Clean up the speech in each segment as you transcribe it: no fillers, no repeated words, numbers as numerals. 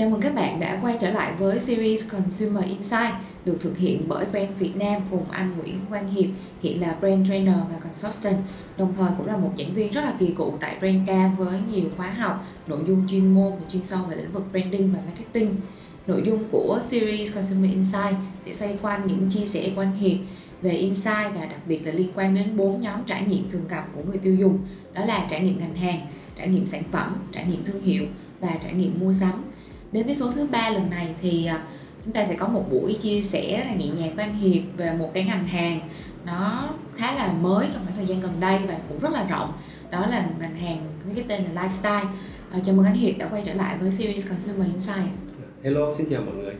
Chào mừng các bạn đã quay trở lại với series Consumer Insight được thực hiện bởi Brands Việt Nam cùng anh Nguyễn Quang Hiệp, hiện là Brand Trainer và Consultant, đồng thời cũng là một giảng viên rất là kỳ cựu tại BrandCamp với nhiều khóa học, nội dung chuyên môn và chuyên sâu về lĩnh vực branding và marketing. Nội dung của series Consumer Insight sẽ xoay quanh những chia sẻ của anh Hiệp về insight và đặc biệt là liên quan đến 4 nhóm trải nghiệm thường gặp của người tiêu dùng, đó là trải nghiệm ngành hàng, trải nghiệm sản phẩm, trải nghiệm thương hiệu và trải nghiệm mua sắm. Đến với số thứ 3 lần này thì chúng ta sẽ có một buổi chia sẻ rất là nhẹ nhàng với anh Hiệp về một cái ngành hàng nó khá là mới trong khoảng thời gian gần đây và cũng rất là rộng, đó là ngành hàng với cái tên là Lifestyle. Chào mừng anh Hiệp đã quay trở lại với series Consumer Insight. Hello, xin chào mọi người.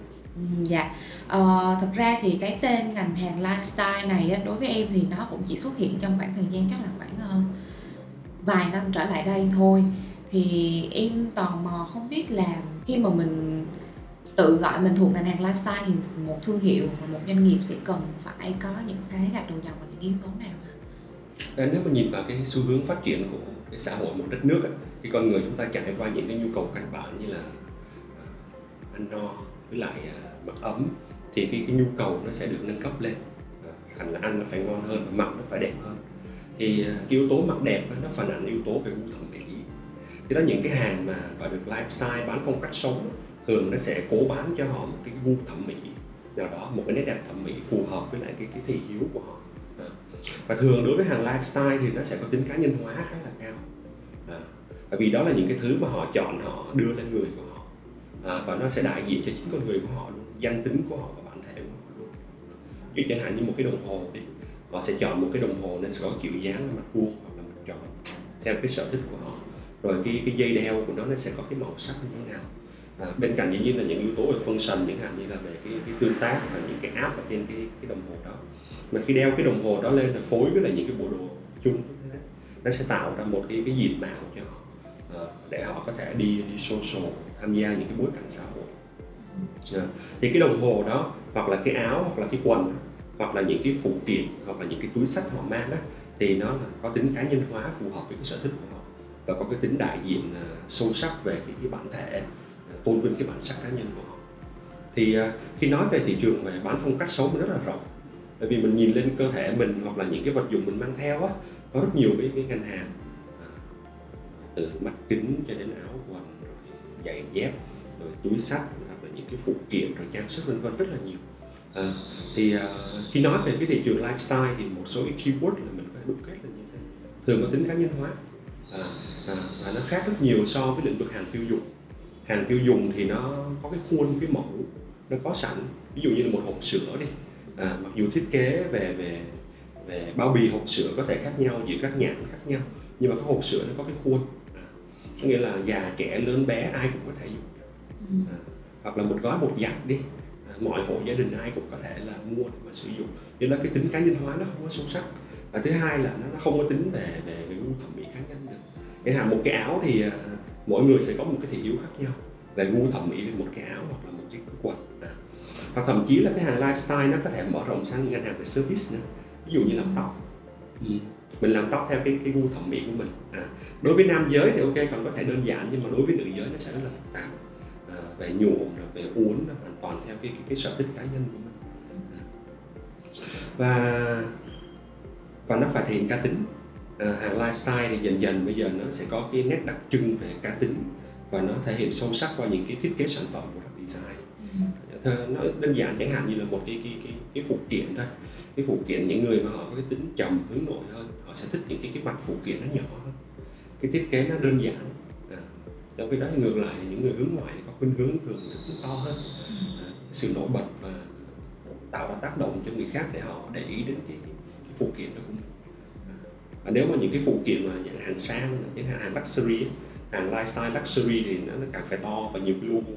Thật ra thì cái tên ngành hàng Lifestyle này đối với em thì nó cũng chỉ xuất hiện trong khoảng thời gian chắc là khoảng vài năm trở lại đây thôi. Thì em tò mò không biết là khi mà mình tự gọi mình thuộc ngành hàng lifestyle thì một thương hiệu và một doanh nghiệp sẽ cần phải có những cái gạch đầu dòng và những yếu tố nào hả? Nếu mà nhìn vào cái xu hướng phát triển của cái xã hội một đất nước thì con người chúng ta trải qua những cái nhu cầu căn bản như là ăn no với lại mặc ấm, thì cái nhu cầu nó sẽ được nâng cấp lên, thành là ăn nó phải ngon hơn và mặc nó phải đẹp hơn. Thì cái yếu tố mặc đẹp nó phản ảnh yếu tố về gu thẩm mỹ. Thì đó, những cái hàng mà gọi được lifestyle bán phong cách sống thường nó sẽ cố bán cho họ một cái gu thẩm mỹ nào đó, một cái nét đẹp thẩm mỹ phù hợp với lại cái thị hiếu của họ. Và thường đối với hàng lifestyle thì nó sẽ có tính cá nhân hóa khá là cao, bởi vì đó là những cái thứ mà họ chọn, họ đưa lên người của họ, và nó sẽ đại diện cho chính con người của họ luôn, danh tính của họ và bản thể của họ luôn. Chứ chẳng hạn như một cái đồng hồ đi, họ sẽ chọn một cái đồng hồ nên sẽ có kiểu dáng là mặt vuông hoặc là mặt tròn theo cái sở thích của họ. Rồi cái dây đeo của nó sẽ có cái màu sắc như thế nào. Bên cạnh dĩ nhiên là những yếu tố về function, chẳng hạn như là về cái tương tác và những cái app ở trên cái đồng hồ đó. Mà khi đeo cái đồng hồ đó lên là phối với lại những cái bộ đồ chung, nó sẽ tạo ra một cái diện mạo cho họ, để họ có thể đi social, tham gia những cái bối cảnh xã hội. Thì cái đồng hồ đó, hoặc là cái áo, hoặc là cái quần, hoặc là những cái phụ kiện, hoặc là những cái túi xách họ mang đó, thì nó có tính cá nhân hóa phù hợp với cái sở thích của họ, và có cái tính đại diện sâu sắc về cái bản thể, tôn vinh cái bản sắc cá nhân của họ. Thì khi nói về thị trường về bán phong cách sống rất là rộng, bởi vì mình nhìn lên cơ thể mình hoặc là những cái vật dụng mình mang theo á, có rất nhiều cái ngành hàng, từ mắt kính cho đến áo quần, rồi giày dép, rồi túi xách, hoặc là những cái phụ kiện, rồi trang sức vân vân, rất là nhiều. Khi nói về cái thị trường lifestyle thì một số cái keyword là mình phải đúc kết là như thế, thường có tính cá nhân hóa. Và nó khác rất nhiều so với lĩnh vực hàng tiêu dùng. Hàng tiêu dùng thì nó có cái khuôn, cái mẫu nó có sẵn, ví dụ như là một hộp sữa đi, mặc dù thiết kế về bao bì hộp sữa có thể khác nhau giữa các nhãn khác nhau, nhưng mà cái hộp sữa nó có cái khuôn, nghĩa là già trẻ lớn bé ai cũng có thể dùng. Hoặc là một gói bột giặt đi, mọi hộ gia đình ai cũng có thể là mua để mà sử dụng, nên là cái tính cá nhân hóa nó không có sâu sắc. Và thứ hai là nó không có tính về gu thẩm mỹ cá nhân được. Cái hàng một cái áo thì mỗi người sẽ có một cái thị hiếu khác nhau về gu thẩm mỹ về một cái áo hoặc là một cái quần. Hoặc thậm chí là cái hàng lifestyle nó có thể mở rộng sang những ngành hàng về service nữa. Ví dụ như làm tóc, mình làm tóc theo cái gu thẩm mỹ của mình. Đối với nam giới thì ok, còn có thể đơn giản, nhưng mà đối với nữ giới nó sẽ rất là phức tạp, về nhuộm, về uốn, hoàn toàn theo cái sở thích cá nhân của mình. Và nó phải thể hiện cá tính. Hàng lifestyle thì dần dần bây giờ nó sẽ có cái nét đặc trưng về cá tính, và nó thể hiện sâu sắc qua những cái thiết kế sản phẩm của product design. Nó đơn giản chẳng hạn như là một cái phụ kiện thôi. Cái phụ kiện, những người mà họ có cái tính trầm hướng nội hơn, họ sẽ thích những cái mặt phụ kiện nó nhỏ hơn, cái thiết kế nó đơn giản. Trong cái đó thì ngược lại thì những người hướng ngoại có khuynh hướng thường thích to hơn, sự nổi bật và tạo ra tác động cho người khác để họ để ý đến cái phụ kiện đó của mình. Và nếu mà những cái phụ kiện mà những hàng sang, những hàng luxury, hàng lifestyle luxury thì nó càng phải to và nhiều cái logo,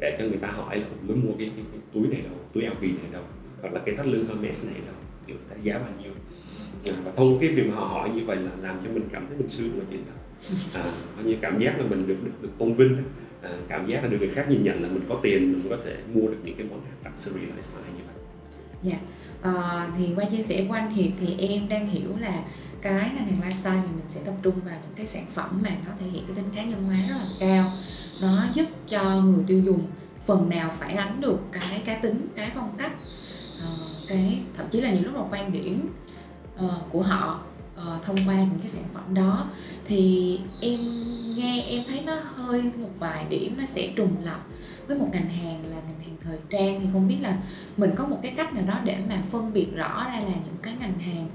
để cho người ta hỏi là mới mua cái túi này đâu, túi LV này đâu, hoặc là cái thắt lưng Hermes này đâu, kiểu giá bao nhiêu. Và thông cái việc mà họ hỏi như vậy là làm cho mình cảm thấy mình sướng và chuyện đó. Có như cảm giác là mình được tôn vinh, cảm giác là được người khác nhìn nhận là mình có tiền, mình có thể mua được những cái món hàng luxury lifestyle như vậy. Dạ, thì qua chia sẻ của anh Hiệp thì em đang hiểu là cái ngành hàng lifestyle thì mình sẽ tập trung vào những cái sản phẩm mà nó thể hiện cái tính cá nhân hóa rất là cao, nó giúp cho người tiêu dùng phần nào phản ánh được cái cá tính, cái phong cách, cái thậm chí là nhiều lúc là quan điểm của họ thông qua những cái sản phẩm đó. Thì em nghe em thấy nó hơi một vài điểm nó sẽ trùng lặp với một ngành hàng là ngành hàng thời trang, thì không biết là mình có một cái cách nào đó để mà phân biệt rõ ra là những cái ngành hàng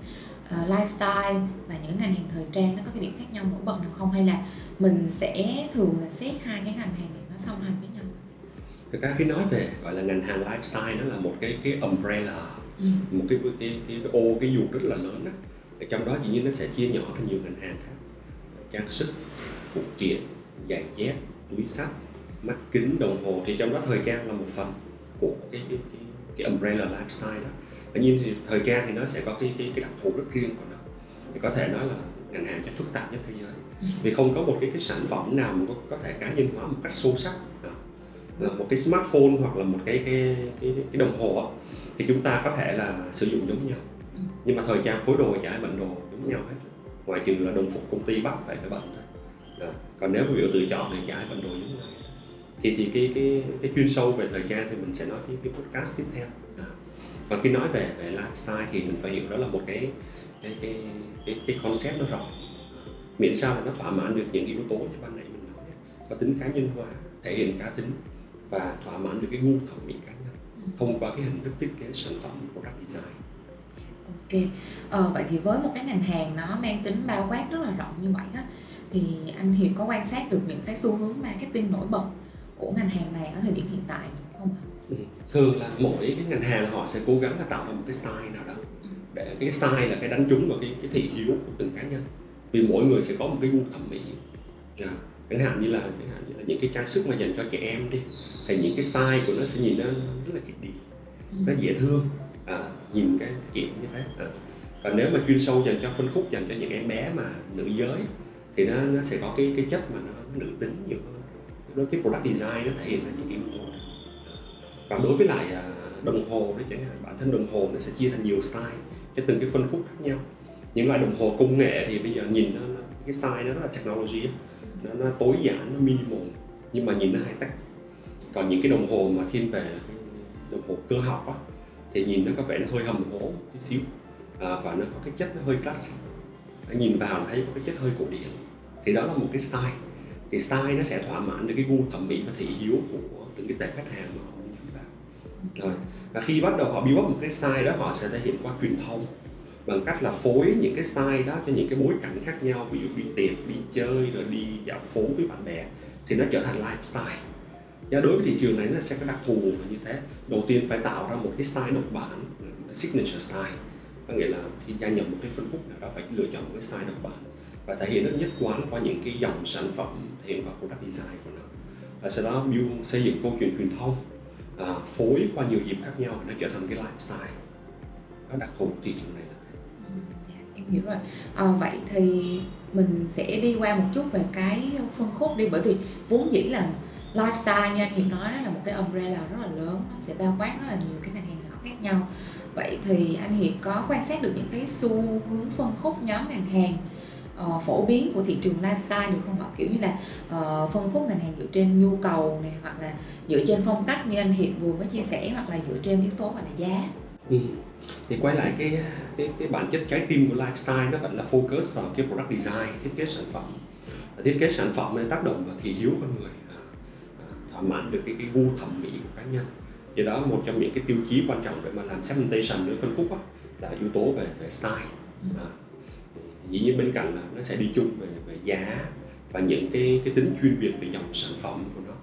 lifestyle và những ngành hàng thời trang nó có cái điểm khác nhau nổi bật được không, hay là mình sẽ thường là xét hai cái ngành hàng này nó song hành với nhau? Thực ra khi nói về gọi là ngành hàng lifestyle, nó là một cái umbrella, một cái ô, cái dù rất là lớn đó. Trong đó dĩ nhiên nó sẽ chia nhỏ thành nhiều ngành hàng khác: trang sức, phụ kiện, giày dép, túi xách, mắt kính, đồng hồ. Thì trong đó thời trang là một phần của cái umbrella lifestyle đó. Tuy nhiên thì thời trang thì nó sẽ có cái đặc thù rất riêng của nó, thì có thể nói là ngành hàng rất phức tạp nhất thế giới, vì không có một cái sản phẩm nào mà có thể cá nhân hóa một cách sâu sắc. Một cái smartphone hoặc là một cái đồng hồ thì chúng ta có thể là sử dụng giống nhau, nhưng mà thời trang phối đồ chả bận đồ giống nhau hết, ngoài trừ là đồng phục công ty bắt phải bận thôi. Đó. Còn nếu mà biểu tự chọn thì chả bận đồ giống nhau. Thì cái chuyên sâu về thời trang thì mình sẽ nói cái podcast tiếp theo. Đó. Còn khi nói về lifestyle thì mình phải hiểu đó là một cái concept nó rộng, miễn sao là nó thỏa mãn được những yếu tố như ban nãy mình nói, có tính cá nhân hóa, thể hiện cá tính và thỏa mãn được cái gu thẩm mỹ cá nhân thông qua cái hình thức thiết kế sản phẩm, product design. Ok, vậy thì với một cái ngành hàng nó mang tính bao quát rất là rộng như vậy đó, thì anh Hiệp có quan sát được những cái xu hướng marketing nổi bật của ngành hàng này ở thời điểm hiện tại không ạ? Thường là mỗi cái ngành hàng họ sẽ cố gắng là tạo ra một cái style nào đó, để cái style là cái đánh trúng vào cái thị hiếu của từng cá nhân, vì mỗi người sẽ có một cái gu thẩm mỹ. Chẳng hạn như là những cái trang sức mà dành cho trẻ em đi, thì những cái style của nó sẽ nhìn nó rất là kịch đi, nó dễ thương, nhìn cái kiểu như thế. Còn nếu mà chuyên sâu dành cho phân khúc dành cho những em bé mà nữ giới thì nó sẽ có cái chất mà nó nữ tính nhiều hơn. Đối với product design nó thể hiện là những cái yếu tố đó. Còn đối với lại đồng hồ đấy chẳng hạn, bản thân đồng hồ nó sẽ chia thành nhiều style cho từng cái phân khúc khác nhau. Những loại đồng hồ công nghệ thì bây giờ nhìn nó cái style nó rất là technology, nó tối giản, nó minimal nhưng mà nhìn nó high tech. Còn những cái đồng hồ mà thiên về đồng hồ cơ học á thì nhìn nó có vẻ nó hơi hầm hố tí xíu, và nó có cái chất nó hơi classic, nhìn vào thấy có cái chất hơi cổ điển. Thì đó là một cái style. Thì style nó sẽ thỏa mãn được cái gu thẩm mỹ và thị hiếu của từng cái tệp khách hàng mà họ muốn nhắm vào. Rồi, và khi bắt đầu họ build up một cái style đó, họ sẽ thể hiện qua truyền thông bằng cách là phối những cái style đó cho những cái bối cảnh khác nhau, ví dụ đi tiệc, đi chơi, rồi đi dạo phố với bạn bè, thì nó trở thành lifestyle. Và đối với thị trường này nó sẽ có đặc thù như thế. Đầu tiên phải tạo ra một cái style độc bản, một cái signature style, có nghĩa là khi gia nhập một cái phân khúc nào đó phải lựa chọn một cái style độc bản và thể hiện nó nhất quán qua những cái dòng sản phẩm, thể hiện vào product design của nó. Và sau đó build, xây dựng câu chuyện truyền thông, phối qua nhiều dịp khác nhau, nó trở thành cái lifestyle. Nó đặc thù thị trường này. Hiểu rồi. Vậy thì mình sẽ đi qua một chút về cái phân khúc đi, bởi vì vốn dĩ là lifestyle như anh Hiệp nói đó là một cái umbrella rất là lớn, nó sẽ bao quát rất là nhiều cái ngành hàng nhỏ khác nhau. Vậy thì anh Hiệp có quan sát được những cái xu hướng phân khúc nhóm ngành hàng phổ biến của thị trường lifestyle được không ạ? Kiểu như là phân khúc ngành hàng dựa trên nhu cầu này, hoặc là dựa trên phong cách như anh Hiệp vừa mới chia sẻ, hoặc là dựa trên yếu tố gọi là giá. Thì quay lại cái bản chất trái tim của lifestyle nó vẫn là focus vào cái product design, thiết kế sản phẩm. Thiết kế sản phẩm nên tác động vào thị hiếu con người, thỏa mãn được cái gu thẩm mỹ của cá nhân. Do đó một trong những cái tiêu chí quan trọng để mà làm segmentation với phân khúc đó, là yếu tố về style. Dĩ nhiên bên cạnh là nó sẽ đi chung về giá và những cái tính chuyên biệt về dòng sản phẩm của nó.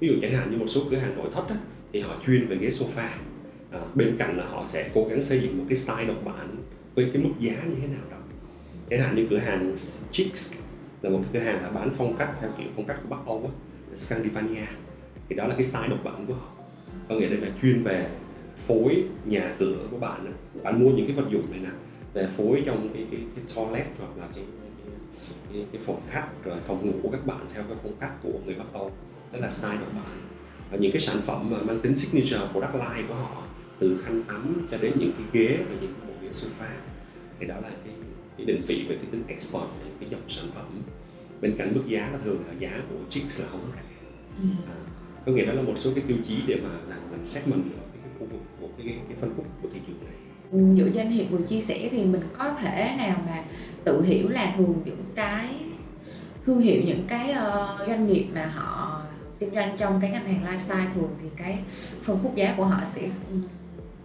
Ví dụ chẳng hạn như một số cửa hàng nội thất đó, thì họ chuyên về ghế sofa. Bên cạnh là họ sẽ cố gắng xây dựng một cái style độc bản với cái mức giá như thế nào đó. Chẳng hạn như cửa hàng Cheeks là một cái cửa hàng là bán phong cách theo kiểu phong cách của Bắc Âu á, Scandinavia, thì đó là cái style độc bản của họ. Có nghĩa đây là chuyên về phối nhà cửa của bạn đó. Bạn mua những cái vật dụng này nè, về phối trong cái toilet hoặc là cái phòng khách, rồi phòng ngủ của các bạn theo cái phong cách của người Bắc Âu, đó là style độc bản. Và những cái sản phẩm mà mang tính signature product line của họ từ khăn tắm cho đến những cái ghế và những bộ ghế sofa. Thì đó là cái định vị về cái tính export của cái dòng sản phẩm. Bên cạnh mức giá là thường là giá của Cheeks là không có rẻ. Có nghĩa đó là một số cái tiêu chí để mà làm mình segment cái khu vực của cái phân khúc của thị trường này. Dựa trên Hiệp vừa chia sẻ thì mình có thể nào mà tự hiểu là thường những cái thương hiệu, những cái doanh nghiệp mà họ kinh doanh trong cái ngành hàng lifestyle thường thì cái phân khúc giá của họ sẽ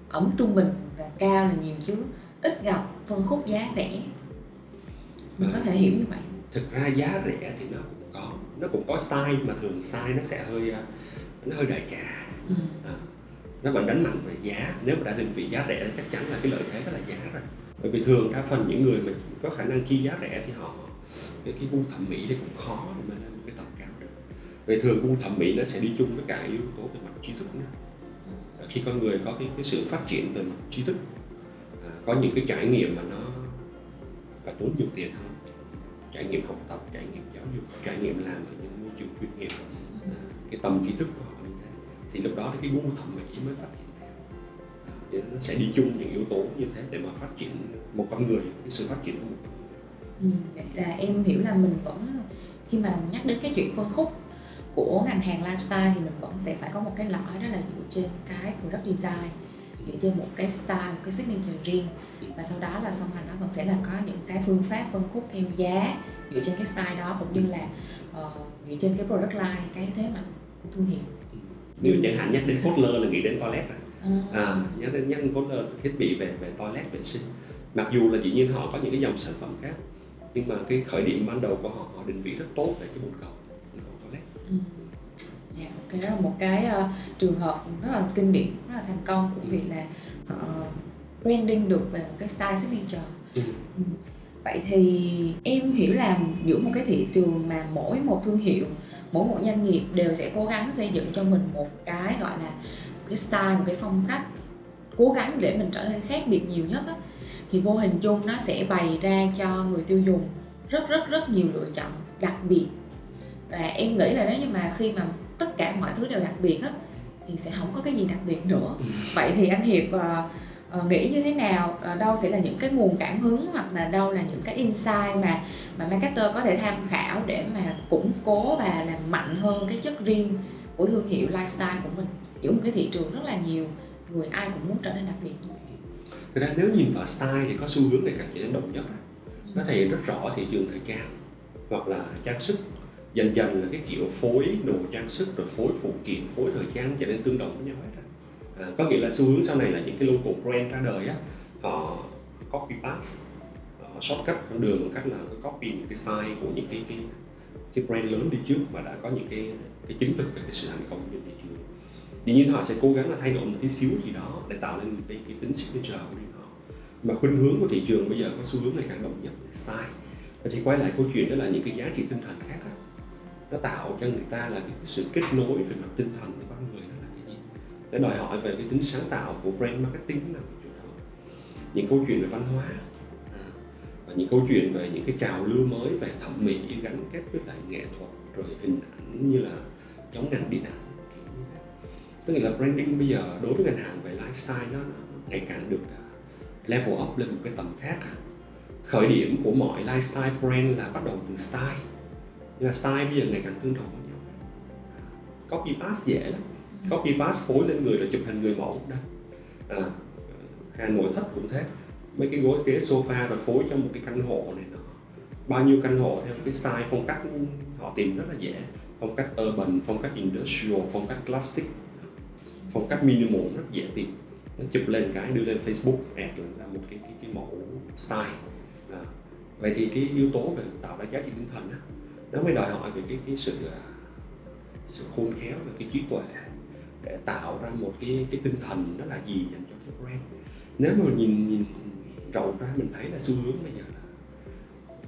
ở mức trung bình và cao là nhiều chứ ít gặp phân khúc giá rẻ. Mình có thể hiểu như vậy. Thực ra giá rẻ thì nó cũng có size, mà thường size nó sẽ hơi đại trà. Nó vẫn đánh mạnh về giá. Nếu mà đã định vị giá rẻ chắc chắn là cái lợi thế đó là giá rồi. Bởi vì thường đa phần những người mà có khả năng chi giá rẻ thì họ cái gu thẩm mỹ thì cũng khó để mà lên một cái tầm cao được. Vì thường gu thẩm mỹ nó sẽ đi chung với cả yếu tố về mặt trí thức nữa. Khi con người có cái sự phát triển về mặt trí thức, có những cái trải nghiệm mà nó phải tốn nhiều tiền hơn, trải nghiệm học tập, trải nghiệm giáo dục, trải nghiệm làm ở những môi trường chuyên nghiệp, cái tầm trí thức của họ như thế, thì lúc đó cái gu thẩm mỹ mới phát triển theo. Nó sẽ đi chung những yếu tố như thế để mà phát triển một con người, cái sự phát triển của một. Vậy là em hiểu là mình vẫn, khi mà nhắc đến cái chuyện phân khúc của ngành hàng lifestyle thì mình vẫn sẽ phải có một cái lõi, đó là dựa trên cái product design, dựa trên một cái style, một cái signature riêng, và sau đó là song hành nó vẫn sẽ là có những cái phương pháp phân khúc theo giá dựa trên cái style đó, cũng như là dựa trên cái product line, cái thế mạnh của thương hiệu. Nếu chẳng hạn nhắc đến Kohler là nghĩ đến toilet rồi. Nhắc đến Kohler, thiết bị về toilet, vệ sinh. Mặc dù là dĩ nhiên họ có những cái dòng sản phẩm khác, nhưng mà cái khởi điểm ban đầu của họ định vị rất tốt về cái bồn cầu toilet. Yeah, okay. Đó là một cái trường hợp rất là kinh điển, rất là thành công của việc là họ branding được về một cái style signature. Vậy thì em hiểu là giữa một cái thị trường mà mỗi một thương hiệu, mỗi một doanh nghiệp đều sẽ cố gắng xây dựng cho mình một cái gọi là cái style, một cái phong cách, cố gắng để mình trở nên khác biệt nhiều nhất á, thì vô hình chung nó sẽ bày ra cho người tiêu dùng rất nhiều lựa chọn đặc biệt. Và em nghĩ là nếu như mà khi mà tất cả mọi thứ đều đặc biệt á thì sẽ không có cái gì đặc biệt nữa. Vậy thì anh Hiệp nghĩ như thế nào, đâu sẽ là những cái nguồn cảm hứng hoặc là đâu là những cái insight mà marketer có thể tham khảo để mà củng cố và làm mạnh hơn cái chất riêng của thương hiệu lifestyle của mình giữa một cái thị trường rất là nhiều người ai cũng muốn trở nên đặc biệt? Thực ra nếu nhìn vào style thì có xu hướng này càng trở nên đồng nhất. Nó thể hiện rất rõ thị trường thời trang hoặc là trang sức. Dần là cái kiểu phối đồ trang sức rồi phối phụ kiện, phối thời trang trở nên tương đồng với nhau hết. Có nghĩa là xu hướng sau này là những cái local brand ra đời á, họ copy paste, họ shortcut con đường bằng cách là copy những cái style của những cái brand lớn đi trước mà đã có những cái chứng thực về cái sự thành công trên thị trường. Dĩ nhiên họ sẽ cố gắng là thay đổi một tí xíu gì đó để tạo nên cái tính signature của họ. Mà khuynh hướng của thị trường bây giờ có xu hướng ngày càng đồng nhất về style. Vậy thì quay lại câu chuyện đó là những cái giá trị tinh thần khác á, nó tạo cho người ta là cái sự kết nối về mặt tinh thần của con người, đó là cái gì để đòi hỏi về cái tính sáng tạo của brand marketing là chỗ đó. Những câu chuyện về văn hóa và những câu chuyện về những cái trào lưu mới về thẩm mỹ gắn kết với lại nghệ thuật rồi hình ảnh, như là chống ngành điện ảnh. Có nghĩa là branding bây giờ đối với ngành hàng về lifestyle nó ngày càng được level up lên một cái tầm khác. Khởi điểm của mọi lifestyle brand là bắt đầu từ style. Nhưng mà style bây giờ ngày càng tương đồng với nhau. Copy paste dễ lắm. Copy paste phối lên người rồi chụp hình người mẫu đó. Hàng nội thất cũng thế. Mấy cái gối ghế sofa rồi phối trong một cái căn hộ này nọ. Bao nhiêu căn hộ theo cái style phong cách họ tìm rất là dễ. Phong cách urban, phong cách industrial, phong cách classic, phong cách minimal rất dễ tìm. Nó chụp lên cái đưa lên Facebook ad là một cái mẫu style. Vậy thì cái yếu tố về tạo ra giá trị tinh thần đó, nó mới đòi hỏi về cái sự khôn khéo và cái trí tuệ để tạo ra một cái tinh thần đó là gì dành cho cái brand. Nếu mà nhìn rộng ra mình thấy là xu hướng bây giờ là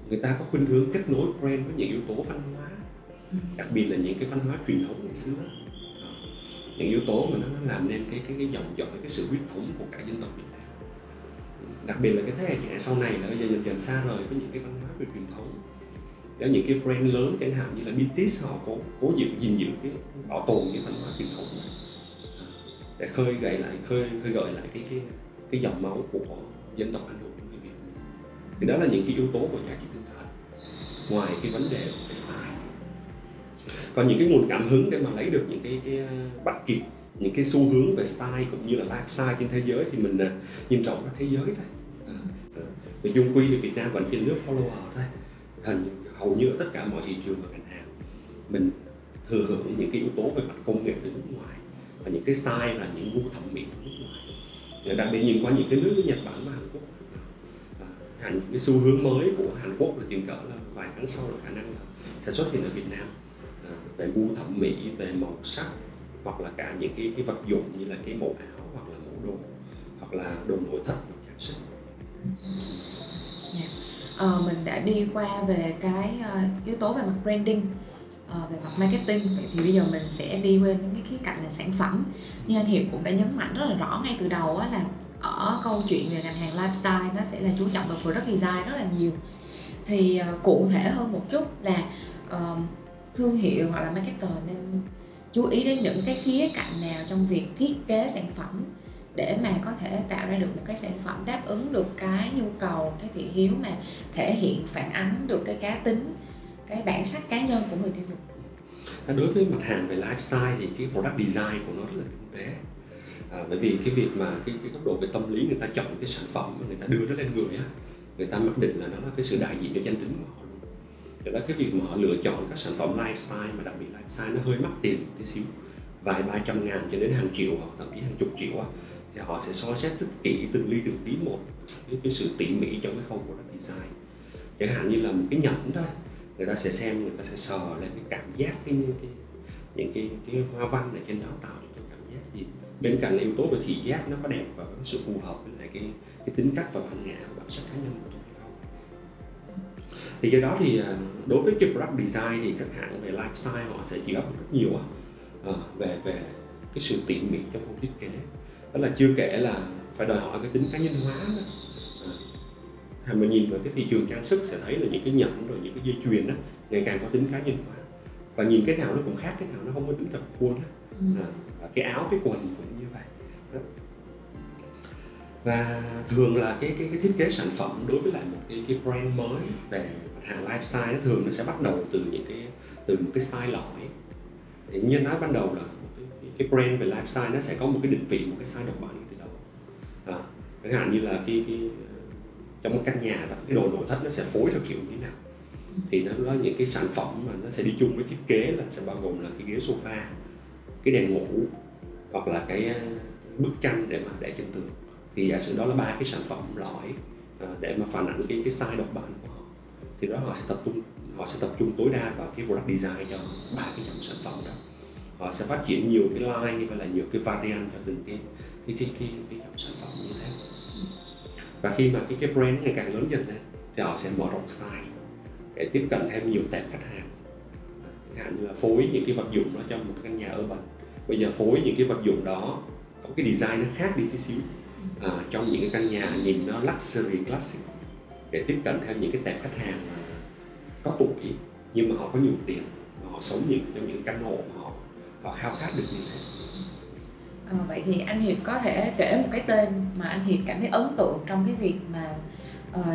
người ta có khuynh hướng kết nối brand với những yếu tố văn hóa, đặc biệt là những cái văn hóa truyền thống ngày xưa, những yếu tố mà nó làm nên cái dòng dõi, cái sự huyết thống của cả dân tộc Việt Nam. Đặc biệt là cái thế hệ trẻ sau này là dần dần xa rời với những cái văn hóa về truyền thống. Có những cái brand lớn chẳng hạn như là BTS họ cố gắng gìn giữ cái bảo tồn cái văn hóa truyền thống này. để khơi gợi lại cái dòng máu của dân tộc Anh hùng của người Việt. Thì đó là những cái yếu tố của nhà kiến thức ngoài cái vấn đề của cái style. Còn những cái nguồn cảm hứng để mà lấy được những cái bắt kịp những cái xu hướng về style cũng như là lifestyle trên thế giới thì mình nhìn rộng ra thế giới thôi. Vì chung quy thì Việt Nam vẫn phiên nước follower thôi. Hầu như ở tất cả mọi thị trường và ngành hàng mình thừa hưởng những cái yếu tố về mặt công nghệ từ nước ngoài và những cái style là những gu thẩm mỹ của nước ngoài. Đặc biệt nhìn qua những cái nước như Nhật Bản và Hàn Quốc, những cái xu hướng mới của Hàn Quốc là chừng cỡ là vài tháng sau là khả năng là sẽ xuất hiện ở Việt Nam, về gu thẩm mỹ, về màu sắc hoặc là cả những cái vật dụng như là cái màu áo hoặc là màu đồ hoặc là đồ nội thất và trang sức. Mình đã đi qua về cái yếu tố về mặt branding, về mặt marketing, vậy thì bây giờ mình sẽ đi qua những cái khía cạnh là sản phẩm. Như anh Hiệp cũng đã nhấn mạnh rất là rõ ngay từ đầu á, là ở câu chuyện về ngành hàng lifestyle nó sẽ là chú trọng vào product design rất là nhiều. Thì cụ thể hơn một chút là thương hiệu hoặc là marketer nên chú ý đến những cái khía cạnh nào trong việc thiết kế sản phẩm để mà có thể tạo ra được một cái sản phẩm đáp ứng được cái nhu cầu, cái thị hiếu mà thể hiện, phản ánh được cái cá tính, cái bản sắc cá nhân của người tiêu dùng. Đối với mặt hàng về lifestyle thì cái product design của nó rất là tinh tế, bởi vì cái việc mà cái góc độ về tâm lý người ta chọn cái sản phẩm, người ta đưa nó lên người á, người ta mặc định là nó là cái sự đại diện cho danh tính của họ. Đó cái việc mà họ lựa chọn các sản phẩm lifestyle, mà đặc biệt lifestyle nó hơi mắc tiền tí xíu, vài 300 ngàn cho đến hàng triệu hoặc thậm chí hàng chục triệu á, thì họ sẽ soi xét rất kỹ từng ly từng tí một, cái sự tỉ mỉ trong cái khâu của product design. Chẳng hạn như là một cái nhẫn đó, người ta sẽ xem, người ta sẽ sờ lên cái cảm giác những cái hoa văn ở trên đó tạo cho tôi cảm giác gì. Bên cạnh yếu tố về thị giác nó có đẹp và có sự phù hợp với lại cái tính cách và bản ngã và bản sắc cá nhân của tôi hay không. Thì do đó thì đối với cái product design thì các hãng về lifestyle họ sẽ chỉ áp rất nhiều về cái sự tỉ mỉ trong khâu thiết kế. Đó là chưa kể là phải đòi hỏi cái tính cá nhân hóa. Mình nhìn vào cái thị trường trang sức sẽ thấy là những cái nhẫn rồi những cái dây chuyền đó ngày càng có tính cá nhân hóa, và nhìn cái nào nó cũng khác, cái nào nó không có tính cặp khuôn đó. Cái áo, cái quần cũng như vậy đó. Và thường là cái thiết kế sản phẩm đối với lại một cái brand mới về mặt hàng lifestyle, thường nó sẽ bắt đầu từ một cái style lõi. Như nói ban đầu là cái brand về lifestyle nó sẽ có một cái định vị, một cái style độc bản từ đầu. Chẳng hạn như là cái trong một căn nhà đó, cái đồ nội thất nó sẽ phối theo kiểu như thế nào, thì nó những cái sản phẩm mà nó sẽ đi chung với thiết kế là sẽ bao gồm là cái ghế sofa, cái đèn ngủ hoặc là cái bức tranh để mà để trên tường. Thì giả sử đó là 3 cái sản phẩm lõi để mà phản ảnh cái style độc bản của họ, thì đó họ sẽ tập trung tối đa vào cái product design cho 3 cái dòng sản phẩm đó. Họ sẽ phát triển nhiều cái line và là nhiều cái variant cho từng cái dòng sản phẩm như thế. Và khi mà cái brand ngày càng lớn dần lên thì họ sẽ mở rộng style để tiếp cận thêm nhiều tệp khách hàng. Chẳng hạn như là phối những cái vật dụng đó trong một căn nhà urban, bây giờ phối những cái vật dụng đó có cái design nó khác đi tí xíu trong những cái căn nhà nhìn nó luxury classic, để tiếp cận thêm những cái tệp khách hàng mà có tuổi nhưng mà họ có nhiều tiền, họ sống nhiều trong những căn hộ mà họ khao khát được như thế. Vậy thì anh Hiệp có thể kể một cái tên mà anh Hiệp cảm thấy ấn tượng trong cái việc mà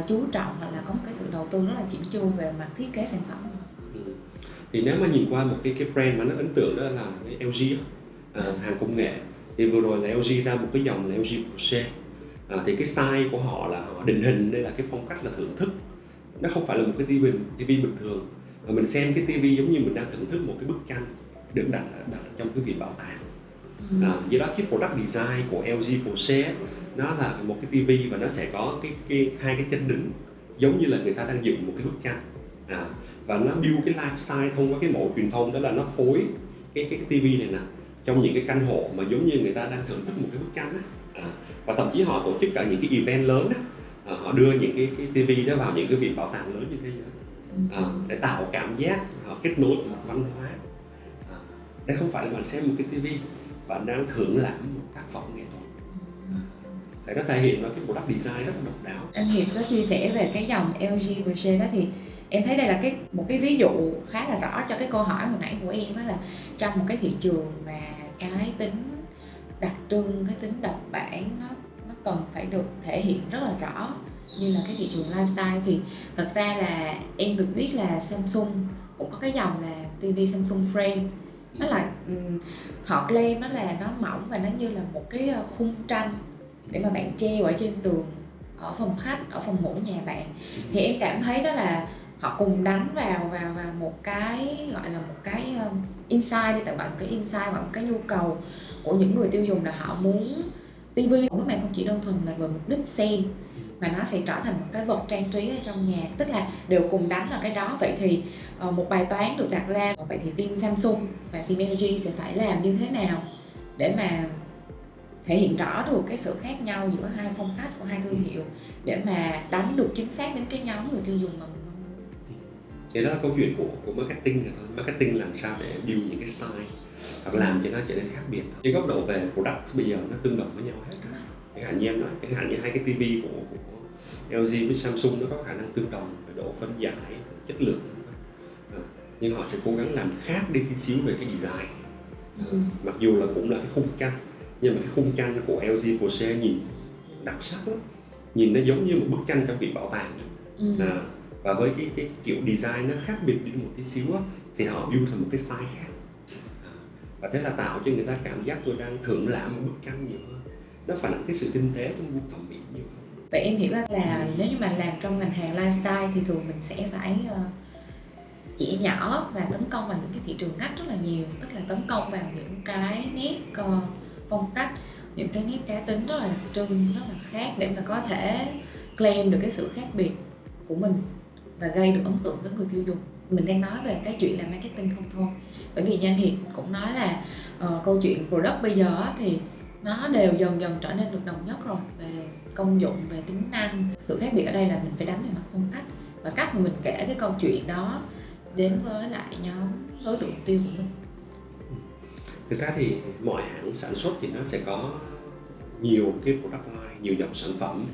chú trọng hoặc là có một cái sự đầu tư rất là chỉn chu về mặt thiết kế sản phẩm. Thì nếu mà nhìn qua một cái brand mà nó ấn tượng đó là cái LG, hàng công nghệ. Thì vừa rồi là LG ra một cái dòng là LG C. Thì cái style của họ là họ định hình đây là cái phong cách là thưởng thức. Nó không phải là một cái TV bình thường. Mình xem cái TV giống như mình đang thưởng thức một cái bức tranh được đặt trong cái viện bảo tàng. Do đó cái product design của LG Pro nó là một cái TV và nó sẽ có cái 2 cái chân đứng giống như là người ta đang dựng một cái bức tranh, và nó build cái lifestyle thông qua cái mẫu truyền thông, đó là nó phối cái TV này nè trong những cái căn hộ mà giống như người ta đang thưởng thức một cái bức tranh đó. Và thậm chí họ tổ chức cả những cái event lớn đó, họ đưa những cái TV đó vào những cái viện bảo tàng lớn như thế giới, để tạo cảm giác họ kết nối với văn hóa. Đây không phải là bạn xem một cái TV, bạn đang thưởng lãm một tác phẩm nghệ thuật. Để nó thể hiện ra cái product design rất là độc đáo. Anh Hiệp có chia sẻ về cái dòng LG Brands đó, thì em thấy đây là một cái ví dụ khá là rõ cho cái câu hỏi hồi nãy của em, đó là trong một cái thị trường mà cái tính đặc trưng, cái tính độc bản nó cần phải được thể hiện rất là rõ. Như là cái thị trường lifestyle thì thật ra là em được biết là Samsung cũng có cái dòng là TV Samsung Frame, nó là họ claim nó là nó mỏng và nó như là một cái khung tranh để mà bạn treo ở trên tường ở phòng khách, ở phòng ngủ nhà bạn. Thì em cảm thấy đó là họ cùng đánh vào một cái gọi là một cái insight đi, tạm gọi một cái insight, gọi một cái nhu cầu của những người tiêu dùng là họ muốn TV lúc này không chỉ đơn thuần là về mục đích xem mà nó sẽ trở thành một cái vật trang trí ở trong nhà, tức là đều cùng đánh vào cái đó. Vậy thì một bài toán được đặt ra, vậy thì team Samsung và team LG sẽ phải làm như thế nào để mà thể hiện rõ được cái sự khác nhau giữa hai phong cách của hai thương hiệu để mà đánh được chính xác đến cái nhóm người tiêu dùng mà mình mong muốn. Thì đó là câu chuyện của marketing rồi thôi. Marketing làm sao để build những cái style hoặc làm cho nó trở nên khác biệt. Cái góc độ về product bây giờ nó tương đồng với nhau hết. Chẳng hạn như hai cái tivi của LG với Samsung nó có khả năng tương đồng về độ phân giải, chất lượng, nhưng họ sẽ cố gắng làm khác đi tí xíu về cái design. Mặc dù là cũng là cái khung tranh, nhưng mà cái khung tranh của LG của C nhìn đặc sắc lắm, nhìn nó giống như một bức tranh trong viện bảo tàng. Và với cái kiểu design nó khác biệt đi một tí xíu đó, thì họ build thành một cái style khác, và thế là tạo cho người ta cảm giác tôi đang thưởng lãm một bức tranh nhiều hơn. Nó phản ánh cái sự tinh tế trong gu thẩm mỹ nhiều. Vậy em hiểu là nếu như mà làm trong ngành hàng lifestyle thì thường mình sẽ phải chỉ nhỏ và tấn công vào những cái thị trường ngách rất là nhiều, tức là tấn công vào những cái nét phong cách, những cái nét cá tính rất là đặc trưng, rất là khác để mà có thể claim được cái sự khác biệt của mình và gây được ấn tượng với người tiêu dùng. Mình đang nói về cái chuyện là marketing không thôi, bởi vì như anh Hiệp cũng nói là câu chuyện product bây giờ thì nó đều dần trở nên được đồng nhất rồi về công dụng, về tính năng. Sự khác biệt ở đây là mình phải đánh về mặt phong cách và cách mà mình kể cái câu chuyện đó đến với lại nhóm đối tượng tiêu của mình. Thực ra thì mọi hãng sản xuất thì nó sẽ có nhiều cái product line, nhiều dòng sản phẩm.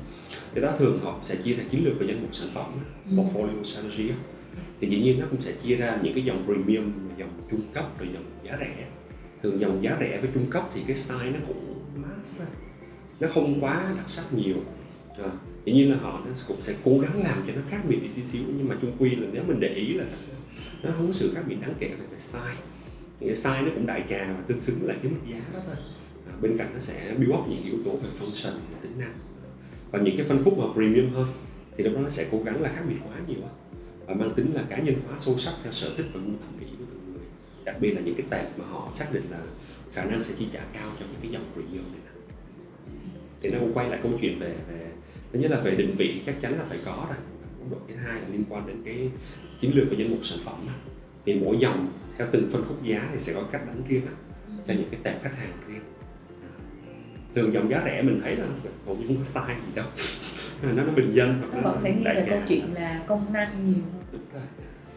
Cái đó thường họ sẽ chia thành chiến lược và danh mục sản phẩm, portfolio strategy. Thì dĩ nhiên nó cũng sẽ chia ra những cái dòng premium, dòng trung cấp, rồi dòng giá rẻ. Thường dòng giá rẻ với trung cấp thì cái style nó cũng mass, nó không quá đặc sắc nhiều. Dĩ nhiên là họ cũng sẽ cố gắng làm cho nó khác biệt đi tí xíu, nhưng mà chung quy là nếu mình để ý là nó không có sự khác biệt đáng kể về style. Thì cái style nó cũng đại trà và tương xứng với lại cái mức giá đó thôi. Bên cạnh nó sẽ build up những yếu tố về function và tính năng. Còn những cái phân khúc mà premium hơn thì lúc đó nó sẽ cố gắng là khác biệt quá nhiều và mang tính là cá nhân hóa sâu sắc theo sở thích và gu thẩm mỹ của từng người. Đặc biệt là những cái tệp mà họ xác định là khả năng sẽ chi trả cao cho những cái dòng premium này. Thì nó cũng quay lại câu chuyện về thứ nhất là về định vị chắc chắn là phải có rồi. Cái hai là liên quan đến cái chiến lược và danh mục sản phẩm. Thì mỗi dòng theo từng phân khúc giá thì sẽ có cách đánh riêng cho những cái tệp khách hàng riêng. Thường dòng giá rẻ mình thấy là hầu như không có style gì đâu. Nó bình dân. Nó vẫn sẽ nghĩ về câu chuyện là công năng nhiều hơn. Đúng rồi.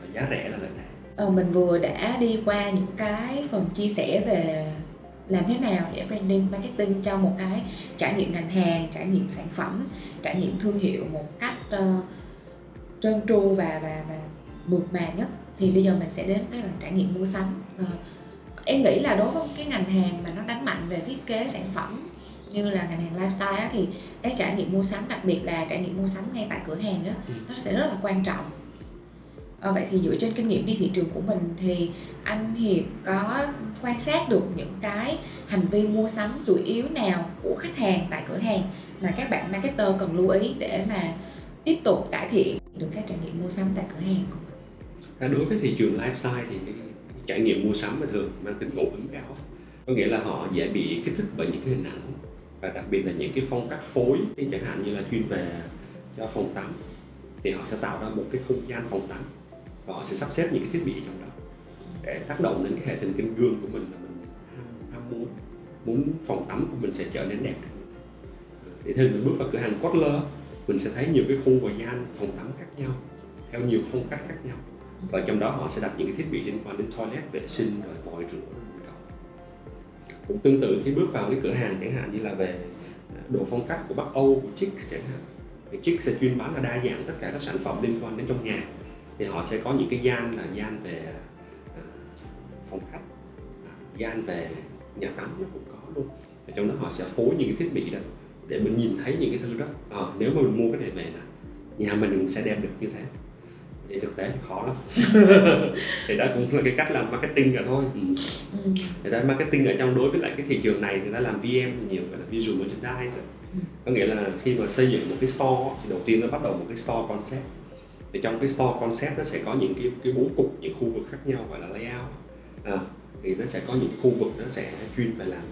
Và giá rẻ là lợi thế. Mình vừa đã đi qua những cái phần chia sẻ về làm thế nào để branding, marketing cho một cái trải nghiệm ngành hàng, trải nghiệm sản phẩm, trải nghiệm thương hiệu một cách trơn tru và mượt mà nhất. Thì bây giờ mình sẽ đến cái là trải nghiệm mua sắm. Em nghĩ là đối với cái ngành hàng mà nó đánh mạnh về thiết kế sản phẩm như là ngành hàng lifestyle thì cái trải nghiệm mua sắm, đặc biệt là trải nghiệm mua sắm ngay tại cửa hàng nó sẽ rất là quan trọng. Vậy thì dựa trên kinh nghiệm đi thị trường của mình thì anh Hiệp có quan sát được những cái hành vi mua sắm chủ yếu nào của khách hàng tại cửa hàng mà các bạn marketer cần lưu ý để mà tiếp tục cải thiện được các trải nghiệm mua sắm tại cửa hàng của mình? Đối với thị trường lifestyle thì cái trải nghiệm mua sắm thường mang tính ngẫu hứng cao, có nghĩa là họ dễ bị kích thích bởi những cái hình ảnh và đặc biệt là những cái phong cách phối, chẳng hạn như là chuyên về cho phòng tắm thì họ sẽ tạo ra một cái không gian phòng tắm và họ sẽ sắp xếp những cái thiết bị trong đó để tác động đến cái hệ thần kinh gương của mình là mình ham muốn phòng tắm của mình sẽ trở nên đẹp. Để thêm mình bước vào cửa hàng Kohler, mình sẽ thấy nhiều cái khu và gian phòng tắm khác nhau theo nhiều phong cách khác nhau, và trong đó họ sẽ đặt những cái thiết bị liên quan đến toilet, vệ sinh, rồi vòi rửa. Cũng tương tự khi bước vào cái cửa hàng chẳng hạn như là về đồ phong cách của Bắc Âu, của Cheeks chẳng hạn. Tric sẽ chuyên bán là đa dạng tất cả các sản phẩm liên quan đến trong nhà, thì họ sẽ có những cái gian là gian về phòng khách, gian về nhà tắm nó cũng có luôn. Và trong đó họ sẽ phối những cái thiết bị đó để mình nhìn thấy những cái thứ đó. Nếu mà mình mua cái này về nè, nhà mình sẽ đem được như thế. Vậy thực tế khó lắm. Thì đó cũng là cái cách làm marketing cả thôi. Thì đó, marketing ở trong đối với lại cái thị trường này người ta làm VM nhiều, gọi là visual merchandise. Có nghĩa là khi mà xây dựng một cái store thì đầu tiên nó bắt đầu một cái store concept. Thì trong cái store concept nó sẽ có những cái bố cục, những khu vực khác nhau gọi là layout. Thì nó sẽ có những khu vực nó sẽ chuyên về làm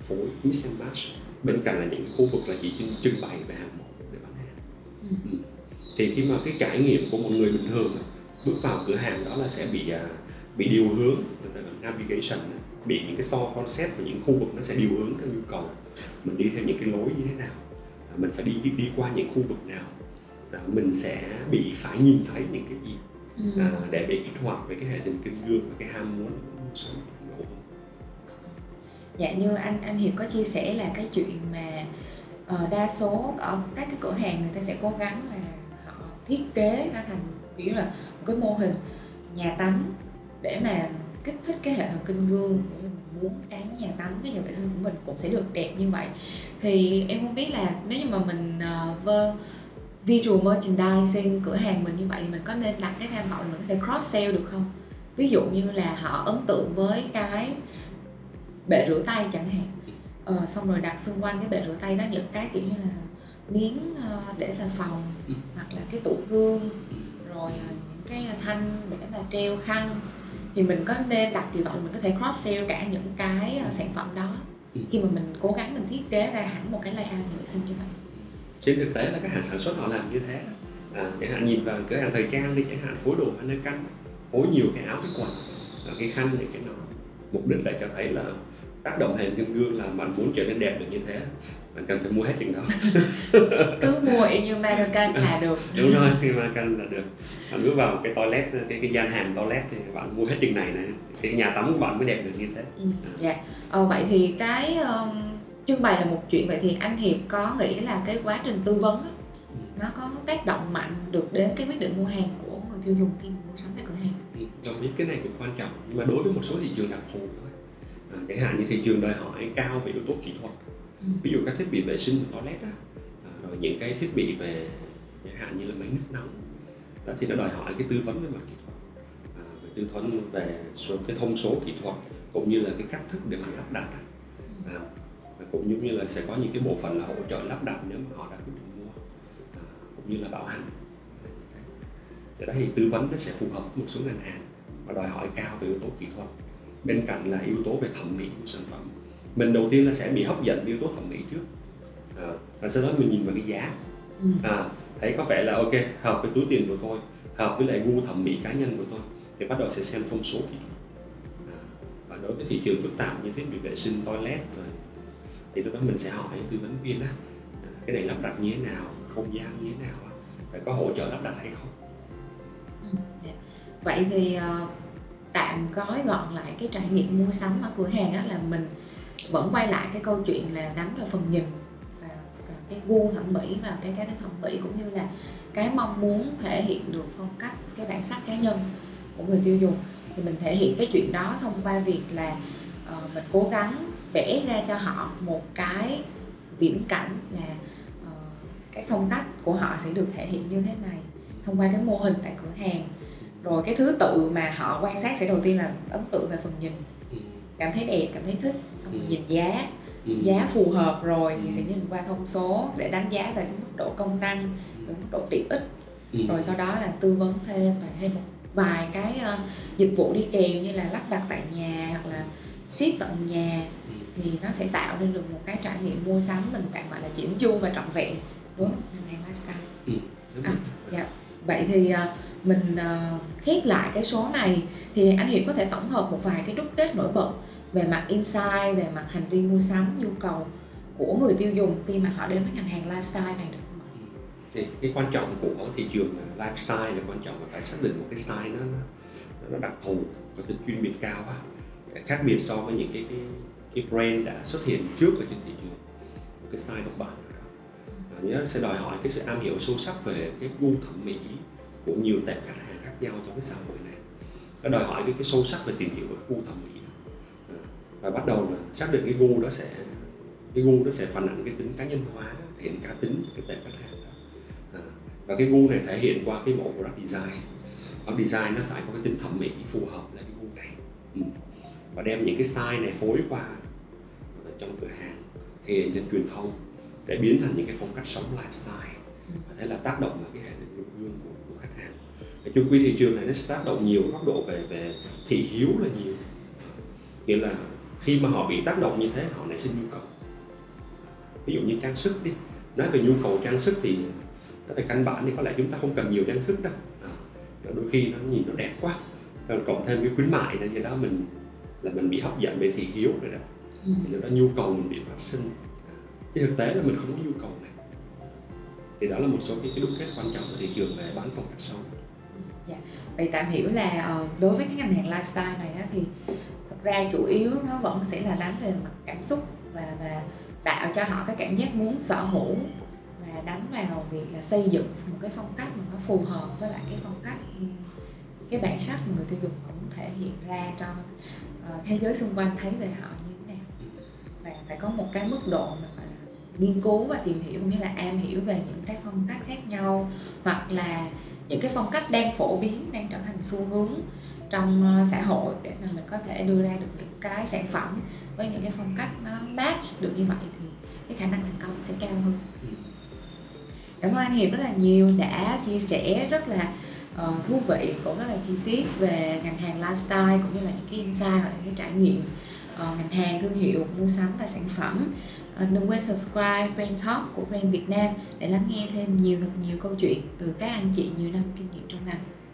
phối mix and match, bên cạnh là những khu vực là chỉ trưng bày về hàng một để bán hàng. Thì khi mà cái trải nghiệm của một người bình thường bước vào cửa hàng đó là sẽ bị điều hướng, gọi là navigation, bị những cái store concept và những khu vực nó sẽ điều hướng theo nhu cầu mình đi theo những cái lối như thế nào, mình phải đi qua những khu vực nào, mình sẽ bị phải nhìn thấy những cái gì để bị kích hoạt về cái hệ thần kinh gương và cái ham muốn sống. Dạ, như anh Hiệp có chia sẻ là cái chuyện mà đa số ở các cái cửa hàng người ta sẽ cố gắng là họ thiết kế ra thành kiểu là một cái mô hình nhà tắm để mà kích thích cái hệ thần kinh gương, muốn cái nhà tắm, cái nhà vệ sinh của mình cũng sẽ được đẹp như vậy. Thì em không biết là nếu như mà mình visual merchandising cửa hàng mình như vậy thì mình có nên đặt cái tham vọng là mình có thể cross sell được không? Ví dụ như là họ ấn tượng với cái bể rửa tay chẳng hạn, xong rồi đặt xung quanh cái bể rửa tay đó những cái kiểu như là miếng để xà phòng, hoặc là cái tủ gương, rồi những cái thanh để mà treo khăn. Thì mình có nên đặt kỳ vọng mình có thể cross sell cả những cái sản phẩm đó khi mà mình cố gắng mình thiết kế ra hẳn một cái layout vệ sinh như vậy? Trên thực tế là các hãng sản xuất họ làm như thế. Chẳng hạn nhìn vào cửa hàng thời trang đi, chẳng hạn phối đồ mannequin, phối nhiều cái áo, cái quần, cái khăn này, cái nọ, mục đích là cho thấy là tác động hệ thần gương là bạn muốn trở nên đẹp được như thế, bạn cần phải mua hết chừng đó. Cứ mua y như mannequin là được. Đúng rồi, mannequin là được. Bạn bước vào cái toilet, cái gian hàng toilet thì bạn mua hết chừng này này, thì nhà tắm của bạn mới đẹp được như thế. Dạ. Vậy thì cái trưng bày là một chuyện, vậy thì anh Hiệp có nghĩ là cái quá trình tư vấn đó, nó có tác động mạnh được đến cái quyết định mua hàng của người tiêu dùng khi mua sắm tại cửa hàng? Đồng ý, cái này cũng quan trọng, nhưng mà đối với một số thị trường đặc thù thôi. Chẳng hạn như thị trường đòi hỏi cao về yếu tố kỹ thuật, ví dụ các thiết bị vệ sinh toilet đó, rồi những cái thiết bị về chẳng hạn như là máy nước nóng đó, thì nó đòi hỏi cái tư vấn về mặt kỹ thuật, về tư vấn về số cái thông số kỹ thuật cũng như là cái cách thức để mà lắp đặt, cũng giống như là sẽ có những cái bộ phận là hỗ trợ lắp đặt nếu mà họ đã quyết định mua, cũng như là bảo hành. Thế đó thì tư vấn nó sẽ phù hợp với một số ngành hàng và đòi hỏi cao về yếu tố kỹ thuật, bên cạnh là yếu tố về thẩm mỹ của sản phẩm. Mình đầu tiên là sẽ bị hấp dẫn yếu tố thẩm mỹ trước, và sau đó mình nhìn vào cái giá, thấy có vẻ là ok, hợp với túi tiền của tôi, hợp với lại gu thẩm mỹ cá nhân của tôi, thì bắt đầu sẽ xem thông số kỹ thuật. Và đối với thị trường phức tạp như thiết bị vệ sinh toilet rồi, thì lúc đó mình sẽ hỏi tư vấn viên đó, cái này lắp đặt như thế nào, không gian như thế nào, phải có hỗ trợ lắp đặt hay không. Vậy thì tạm gói gọn lại cái trải nghiệm mua sắm ở cửa hàng á, là mình vẫn quay lại cái câu chuyện là đánh vào phần nhìn và cái gu thẩm mỹ và cái cá tính thẩm mỹ, cũng như là cái mong muốn thể hiện được phong cách, cái bản sắc cá nhân của người tiêu dùng. Thì mình thể hiện cái chuyện đó thông qua việc là mình cố gắng vẽ ra cho họ một cái viễn cảnh là cái phong cách của họ sẽ được thể hiện như thế này thông qua cái mô hình tại cửa hàng. Rồi cái thứ tự mà họ quan sát sẽ đầu tiên là ấn tượng về phần nhìn, cảm thấy đẹp, cảm thấy thích, xong rồi nhìn giá, giá phù hợp rồi thì sẽ nhìn qua thông số để đánh giá về cái mức độ công năng, về mức độ tiện ích, rồi sau đó là tư vấn thêm và thêm một vài cái dịch vụ đi kèm như là lắp đặt tại nhà hoặc là ship tận nhà, thì nó sẽ tạo nên được một cái trải nghiệm mua sắm mình tạm gọi là chỉn chu và trọn vẹn, đúng không? Ngành hàng lifestyle. Dạ. Vậy thì mình khép lại cái số này thì anh Hiệp có thể tổng hợp một vài cái đúc kết nổi bật về mặt insight, về mặt hành vi mua sắm, nhu cầu của người tiêu dùng khi mà họ đến với ngành hàng lifestyle này được không ạ? Thì cái quan trọng của thị trường lifestyle là quan trọng là phải xác định một cái style nó đặc thù, có tính chuyên biệt cao quá, khác biệt so với những cái brand đã xuất hiện trước ở trên thị trường, một cái style độc bản đó. Nó sẽ đòi hỏi cái sự am hiểu sâu sắc về cái gu thẩm mỹ của nhiều tệp khách hàng khác nhau trong cái xã hội này. Nó đòi hỏi cái sâu sắc về tìm hiểu về gu thẩm mỹ đó. Và bắt đầu là xác định cái gu đó sẽ cái gu nó sẽ phản ảnh cái tính cá nhân hóa, thể hiện cá tính cái tệp khách hàng đó. Và cái gu này thể hiện qua cái bộ product design. Product design nó phải có cái tính thẩm mỹ phù hợp với cái gu này. Và đem những cái style này phối qua trong cửa hàng, thể hiện trên truyền thông để biến thành những cái phong cách sống lifestyle. Và thế là tác động vào cái hệ thống gương của khách hàng. Và chung quy thị trường này nó sẽ tác động nhiều góc độ về thị hiếu là nhiều. Nghĩa là khi mà họ bị tác động như thế, họ nảy sinh nhu cầu. Ví dụ như trang sức đi, nói về nhu cầu trang sức thì nói về căn bản thì có lẽ chúng ta không cần nhiều trang sức đâu. Đôi khi nó nhìn nó đẹp quá, còn cộng thêm cái khuyến mại này, thì đó mình bị hấp dẫn về thị hiếu rồi đó. Thì đó nhu cầu mình bị phát sinh, chứ thực tế là mình không có nhu cầu này. Thì đó là một số cái đúc kết quan trọng của thị trường về bán phong cách sống. Dạ. Vậy tạm hiểu là đối với cái ngành hàng lifestyle này á, thì thực ra chủ yếu nó vẫn sẽ là đánh về mặt cảm xúc và tạo cho họ cái cảm giác muốn sở hữu, và đánh vào việc là xây dựng một cái phong cách mà nó phù hợp với lại cái phong cách, cái bản sắc mà người tiêu dùng muốn thể hiện ra cho thế giới xung quanh thấy về họ như thế nào. Và phải có một cái mức độ mà phải là nghiên cứu và tìm hiểu, cũng như là am hiểu về những cái phong cách khác nhau, hoặc là những cái phong cách đang phổ biến, đang trở thành xu hướng trong xã hội, để mà mình có thể đưa ra được những cái sản phẩm với những cái phong cách nó match được như vậy, thì cái khả năng thành công sẽ cao hơn. Cảm ơn anh Hiệp rất là nhiều đã chia sẻ rất là thú vị, cũng rất là chi tiết về ngành hàng lifestyle, cũng như là những cái insight và những cái trải nghiệm ngành hàng, thương hiệu, mua sắm và sản phẩm. Đừng quên subscribe Brand Talk của Brand Việt Nam để lắng nghe thêm nhiều thật nhiều câu chuyện từ các anh chị nhiều năm kinh nghiệm trong ngành.